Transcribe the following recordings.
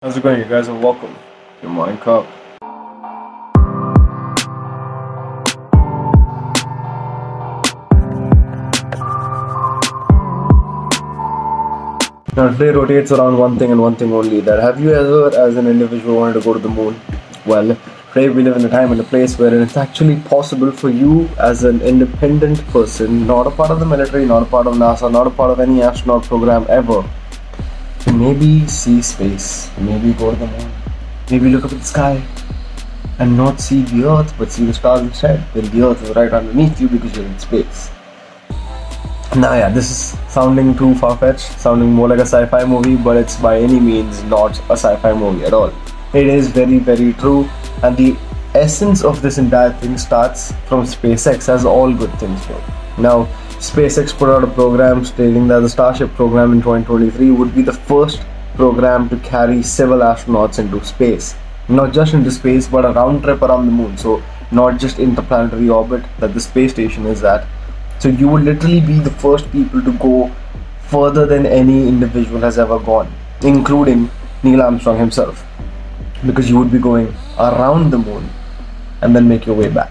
How's it going, you guys, and welcome to Minecraft. Now today rotates around one thing and one thing only, that have you ever as an individual wanted to go to the moon? Well, today we live in a time and a place where it's actually possible for you as an independent person, not a part of the military, not a part of NASA, not a part of any astronaut program ever, to maybe see space, maybe go to the moon, maybe look up at the sky and not see the earth but see the stars instead. Then the earth is right underneath you because you're in space. Now yeah, this is sounding too far-fetched, sounding more like a sci-fi movie, but it's by any means not a sci-fi movie at all. It is very, very true, and the essence of this entire thing starts from SpaceX, as all good things do. Now, SpaceX put out a program stating that the Starship program in 2023 would be the first program to carry civil astronauts into space. Not just into space, but a round trip around the moon. So not just interplanetary orbit that the space station is at. So you would literally be the first people to go further than any individual has ever gone, including Neil Armstrong himself, because you would be going around the moon and then make your way back.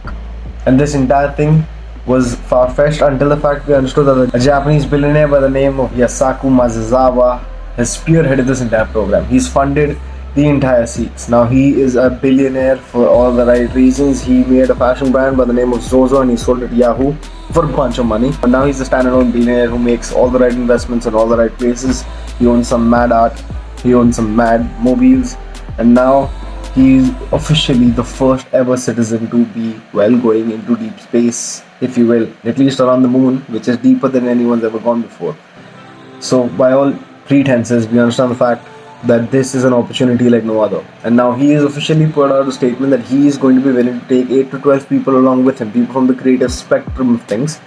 And this entire thing was far-fetched until the fact we understood that a Japanese billionaire by the name of Yusaku Maezawa has spearheaded this entire program. He's funded the entire seats. Now he is a billionaire for all the right reasons. He made a fashion brand by the name of Zozo and he sold it to Yahoo for a bunch of money. And now he's a standalone billionaire who makes all the right investments in all the right places. He owns some mad art, he owns some mad mobiles, and now he's officially the first ever citizen to be, well, going into deep space, if you will, at least around the moon, which is deeper than anyone's ever gone before. So by all pretenses, we understand the fact that this is an opportunity like no other. And now he has officially put out a statement that he is going to be willing to take 8 to 12 people along with him, people from the creative spectrum of things,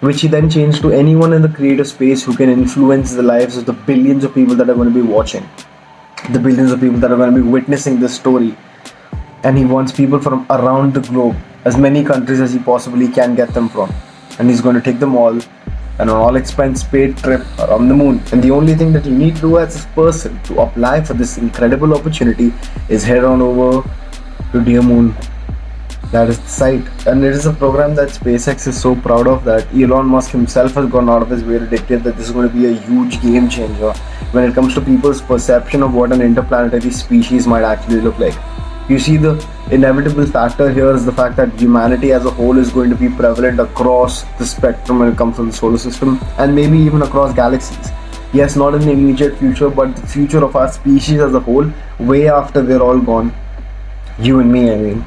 which he then changed to anyone in the creative space who can influence the lives of the billions of people that are going to be watching, the billions of people that are going to be witnessing this story. And he wants people from around the globe, as many countries as he possibly can get them from, and he's going to take them all, and an all expense paid trip around the moon. And the only thing that you need to do as a person to apply for this incredible opportunity is head on over to Dear Moon. That is the site, and it is a program that SpaceX is so proud of that Elon Musk himself has gone out of his way to dictate that this is going to be a huge game changer when it comes to people's perception of what an interplanetary species might actually look like. You see, the inevitable factor here is the fact that humanity as a whole is going to be prevalent across the spectrum when it comes to the solar system, and maybe even across galaxies. Yes, not in the immediate future, but the future of our species as a whole, way after we're all gone, you and me, I mean,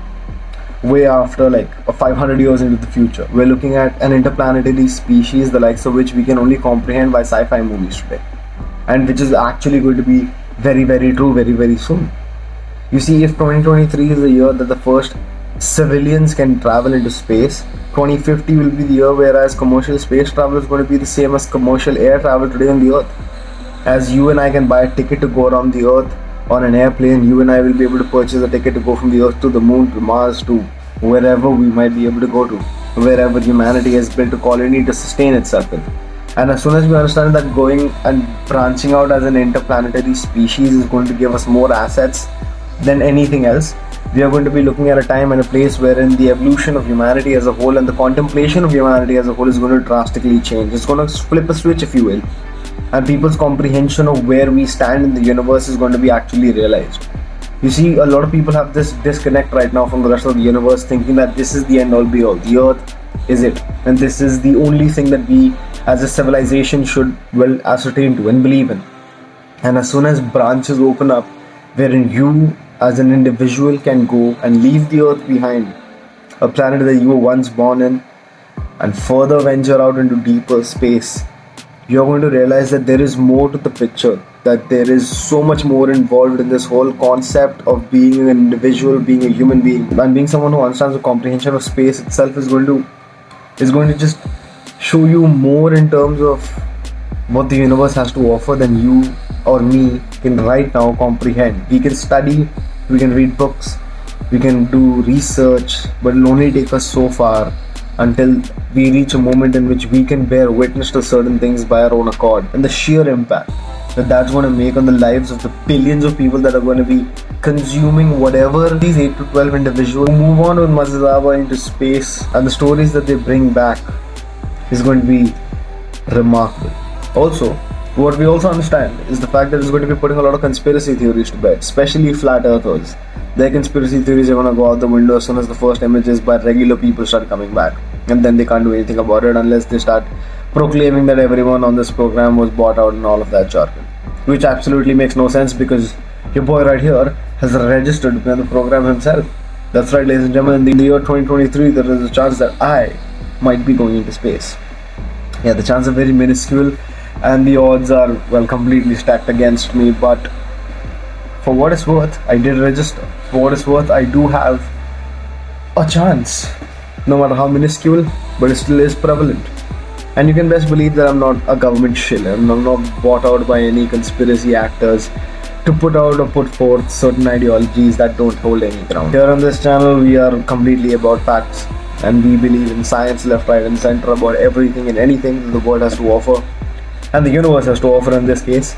way after like 500 years into the future, we're looking at an interplanetary species the likes of which we can only comprehend by sci-fi movies today, and which is actually going to be very, very true very, very soon. You see, if 2023 is the year that the first civilians can travel into space, 2050 will be the year whereas commercial space travel is going to be the same as commercial air travel today on the earth. As you and I can buy a ticket to go around the earth on an airplane, you and I will be able to purchase a ticket to go from the earth to the moon, to Mars, to wherever we might be able to go to, wherever humanity has built a colony to sustain itself in. And as soon as we understand that going and branching out as an interplanetary species is going to give us more assets than anything else, we are going to be looking at a time and a place wherein the evolution of humanity as a whole and the contemplation of humanity as a whole is going to drastically change. It's going to flip a switch, if you will. And people's comprehension of where we stand in the universe is going to be actually realized. You see, a lot of people have this disconnect right now from the rest of the universe, thinking that this is the end all be all. The earth is it, and this is the only thing that we as a civilization should, well, ascertain to and believe in. And as soon as branches open up wherein you as an individual can go and leave the earth behind, a planet that you were once born in, and further venture out into deeper space, you're going to realize that there is more to the picture, that there is so much more involved in this whole concept of being an individual, being a human being, and being someone who understands the comprehension of space itself is going to just show you more in terms of what the universe has to offer than you or me can right now comprehend. We can study, we can read books, we can do research, but it'll only take us so far until we reach a moment in which we can bear witness to certain things by our own accord, and the sheer impact that that's going to make on the lives of the billions of people that are going to be consuming whatever these 8 to 12 individuals who move on with Maezawa into space, and the stories that they bring back is going to be remarkable. Also, what we also understand is the fact that it's going to be putting a lot of conspiracy theories to bed, especially flat earthers. Their conspiracy theories are going to go out the window as soon as the first images by regular people start coming back, and then they can't do anything about it unless they start proclaiming that everyone on this program was bought out and all of that jargon, which absolutely makes no sense because your boy right here has registered behind the program himself. That's right, ladies and gentlemen, in the year 2023 there is a chance that I might be going into space. Yeah, the chances are very minuscule and the odds are, well, completely stacked against me, but for what it's worth, I did register. For what it's worth, I do have a chance, no matter how minuscule, but it still is prevalent. And you can best believe that I'm not a government shill. I'm not bought out by any conspiracy actors to put out or put forth certain ideologies that don't hold any ground. Here on this channel, we are completely about facts, and we believe in science left, right and center about everything and anything that the world has to offer, and the universe has to offer in this case.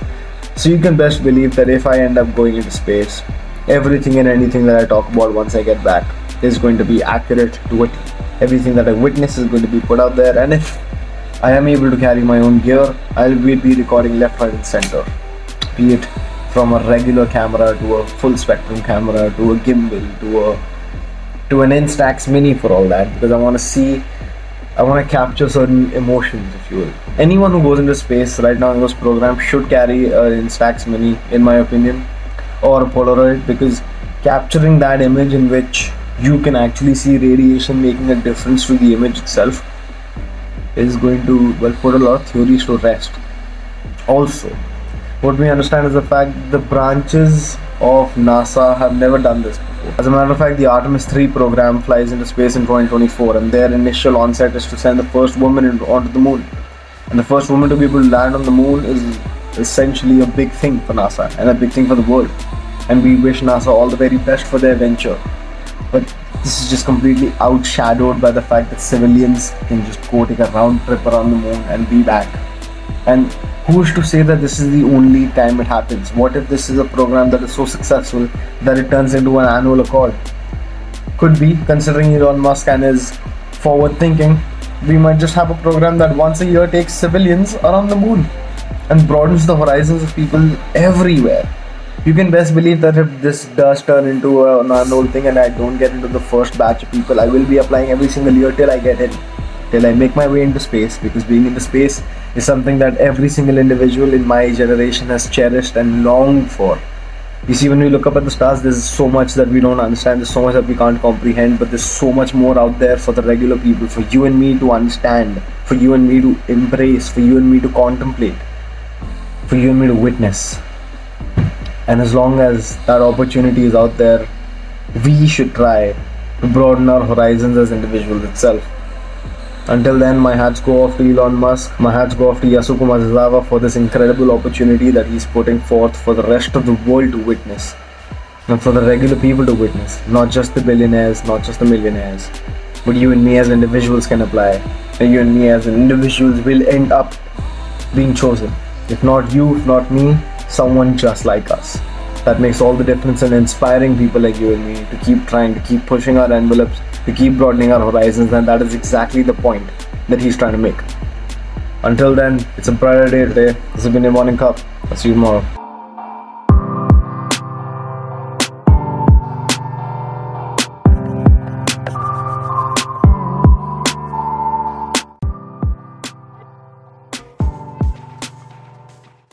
So you can best believe that if I end up going into space, everything and anything that I talk about once I get back is going to be accurate to it. Everything that I witness is going to be put out there, and if I am able to carry my own gear, I will be recording left, right and center, be it from a regular camera to a full spectrum camera to a gimbal to an Instax Mini, for all that, because I want to capture certain emotions, if you will. Anyone who goes into space right now in this program should carry an Instax Mini, in my opinion, or a Polaroid, because capturing that image in which you can actually see radiation making a difference to the image itself is going to, well, put a lot of theories to rest. Also, what we understand is the fact that the branches of NASA have never done this before. As a matter of fact, the Artemis 3 program flies into space in 2024, and their initial onset is to send the first woman onto the moon. And the first woman to be able to land on the moon is essentially a big thing for NASA and a big thing for the world. And we wish NASA all the very best for their venture. But this is just completely outshadowed by the fact that civilians can just go take a round trip around the moon and be back. And who's to say that this is the only time it happens? What if this is a program that is so successful that it turns into an annual accord? Could be, considering Elon Musk and his forward thinking, we might just have a program that once a year takes civilians around the moon and broadens the horizons of people everywhere. You can best believe that if this does turn into an annual thing and I don't get into the first batch of people, I will be applying every single year till I get in, till I make my way into space, because being into space is something that every single individual in my generation has cherished and longed for. You see, when we look up at the stars, there's so much that we don't understand, there's so much that we can't comprehend, but there's so much more out there for the regular people, for you and me to understand, for you and me to embrace, for you and me to contemplate, for you and me to witness. And as long as that opportunity is out there, we should try to broaden our horizons as individuals itself. Until then, my hats go off to Elon Musk, my hats go off to Yusaku Maezawa for this incredible opportunity that he's putting forth for the rest of the world to witness, and for the regular people to witness, not just the billionaires, not just the millionaires, but you and me as individuals can apply, and you and me as individuals will end up being chosen. If not you, if not me, someone just like us. That makes all the difference in inspiring people like you and me to keep trying, to keep pushing our envelopes, to keep broadening our horizons, and that is exactly the point that he's trying to make. Until then, it's a brighter day today. This has been your morning cup. I'll see you tomorrow.